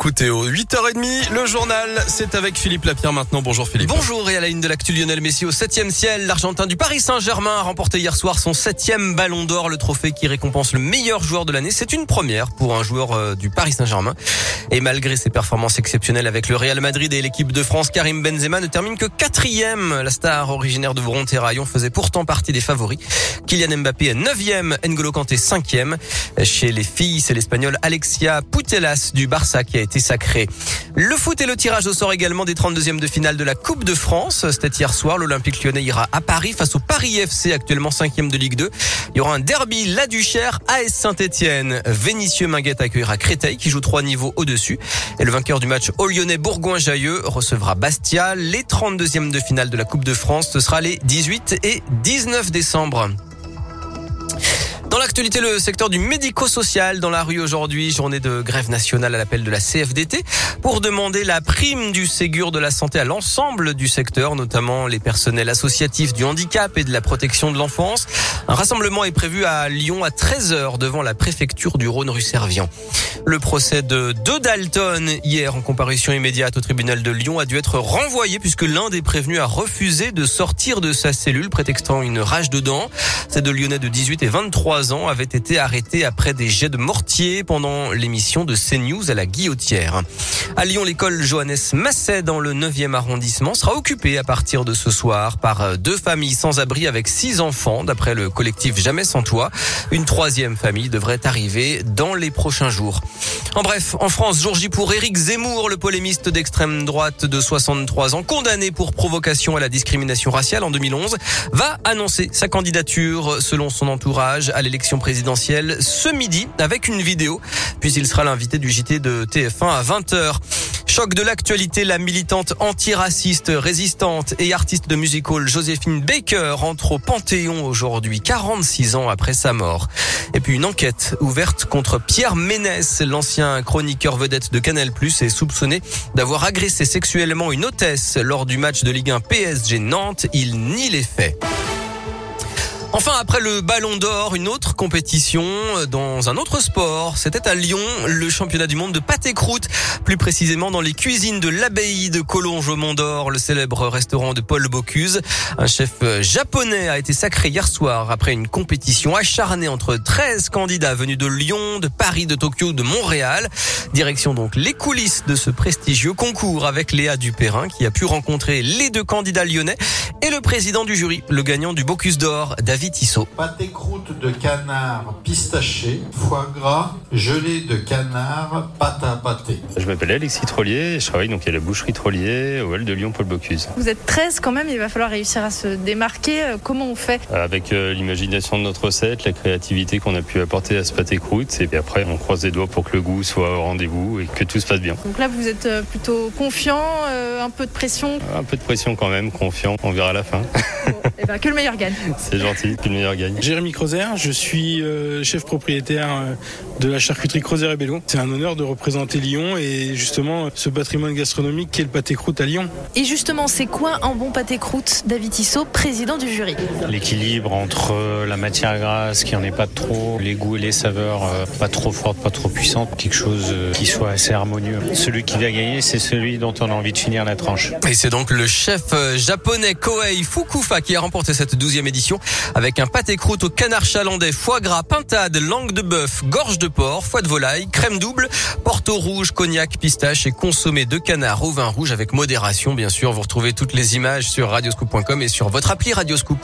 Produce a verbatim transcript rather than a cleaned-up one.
Écoutez, aux huit heures trente, le journal, c'est avec Philippe Lapierre maintenant. Bonjour Philippe. Bonjour, et à la une de l'actu, Lionel Messi au septième ciel. L'Argentin du Paris Saint-Germain a remporté hier soir son septième ballon d'or, le trophée qui récompense le meilleur joueur de l'année. C'est une première pour un joueur du Paris Saint-Germain. Et malgré ses performances exceptionnelles avec le Real Madrid et l'équipe de France, Karim Benzema ne termine que quatrième. La star originaire de Bron-Rayon faisait pourtant partie des favoris. Kylian Mbappé est neuvième, N'Golo Kanté cinquième. Chez les filles, c'est l'Espagnole Alexia Putellas du Barça qui a été sacré. Le foot et le tirage au sort également des trente-deuxièmes de finale de la Coupe de France. C'était hier soir, l'Olympique Lyonnais ira à Paris face au Paris F C, actuellement cinquième de Ligue deux. Il y aura un derby, la Duchère, A S Saint-Étienne. Vénitieux Minguette accueillera Créteil qui joue trois niveaux au-dessus. Et le vainqueur du match au Lyonnais Bourgoin-Jallieu recevra Bastia. Les trente-deuxièmes de finale de la Coupe de France, ce sera les dix-huit et dix-neuf décembre. Dans l'actualité, le secteur du médico-social dans la rue aujourd'hui, journée de grève nationale à l'appel de la C F D T pour demander la prime du Ségur de la santé à l'ensemble du secteur, notamment les personnels associatifs du handicap et de la protection de l'enfance. Un rassemblement est prévu à Lyon à treize heures devant la préfecture du Rhône rue Servian. Le procès de deux Dalton hier en comparution immédiate au tribunal de Lyon a dû être renvoyé puisque l'un des prévenus a refusé de sortir de sa cellule prétextant une rage de dents. Ces deux Lyonnais de dix-huit et vingt-trois ans avait été arrêté après des jets de mortier pendant l'émission de C News à la Guillotière. À Lyon, l'école Johannes Masset dans le neuvième arrondissement sera occupée à partir de ce soir par deux familles sans abri avec six enfants d'après le collectif Jamais sans toit. Une troisième famille devrait arriver dans les prochains jours. En bref, en France, jour J pour Éric Zemmour, le polémiste d'extrême droite de soixante-trois ans, condamné pour provocation à la discrimination raciale en deux mille onze, va annoncer sa candidature selon son entourage à l'élection présidentielle ce midi avec une vidéo, puis il sera l'invité du J T de T F un à vingt heures. Choc de l'actualité, la militante antiraciste, résistante et artiste de music hall Joséphine Baker entre au Panthéon aujourd'hui, quarante-six ans après sa mort. Et puis une enquête ouverte contre Pierre Ménès, l'ancien chroniqueur vedette de Canal+, est soupçonné d'avoir agressé sexuellement une hôtesse lors du match de Ligue un P S G Nantes. Il nie les faits. Enfin, après le ballon d'or, une autre compétition dans un autre sport. C'était à Lyon, le championnat du monde de pâté-croûte, plus précisément dans les cuisines de l'abbaye de Collonges au Mont-d'Or, le célèbre restaurant de Paul Bocuse. Un chef japonais a été sacré hier soir après une compétition acharnée entre treize candidats venus de Lyon, de Paris, de Tokyo, de Montréal. Direction donc les coulisses de ce prestigieux concours avec Léa Dupérin qui a pu rencontrer les deux candidats lyonnais et le président du jury, le gagnant du Bocuse d'or, David Tisseau. Pâté croûte de canard pistaché, foie gras, gelée de canard, pâte à pâté. Je m'appelle Alexis Trollier, je travaille donc à la boucherie Trollier, au Hall de Lyon, Paul Bocuse. Vous êtes treize quand même, il va falloir réussir à se démarquer. Comment on fait ? Avec euh, l'imagination de notre recette, la créativité qu'on a pu apporter à ce pâté croûte, et puis après on croise les doigts pour que le goût soit au rendez-vous et que tout se passe bien. Donc là vous êtes plutôt confiant, euh, un peu de pression ? Un peu de pression quand même, confiant, on verra à la fin. Bon, et ben, que le meilleur gagne. C'est gentil. Que le meilleur gagne. Jérémy Crozer, je suis euh, chef propriétaire euh, de la charcuterie Crozer et Bello. C'est un honneur de représenter Lyon et justement ce patrimoine gastronomique qu'est le pâté-croûte à Lyon. Et justement, c'est quoi un bon pâté-croûte ? David Tissot, président du jury. L'équilibre entre euh, la matière grasse, qui n'en est pas trop, les goûts et les saveurs, euh, pas trop fortes, pas trop puissantes, quelque chose euh, qui soit assez harmonieux. Celui qui va gagner, c'est celui dont on a envie de finir la tranche. Et c'est donc le chef japonais Kohei Fukufa qui a remporté cette douzième édition. Avec un pâté-croûte au canard chalandais, foie gras, pintade, langue de bœuf, gorge de porc, foie de volaille, crème double, porto rouge, cognac, pistache et consommé de canard au vin rouge avec modération. Bien sûr, vous retrouvez toutes les images sur radioscoop point com et sur votre appli Radioscoop.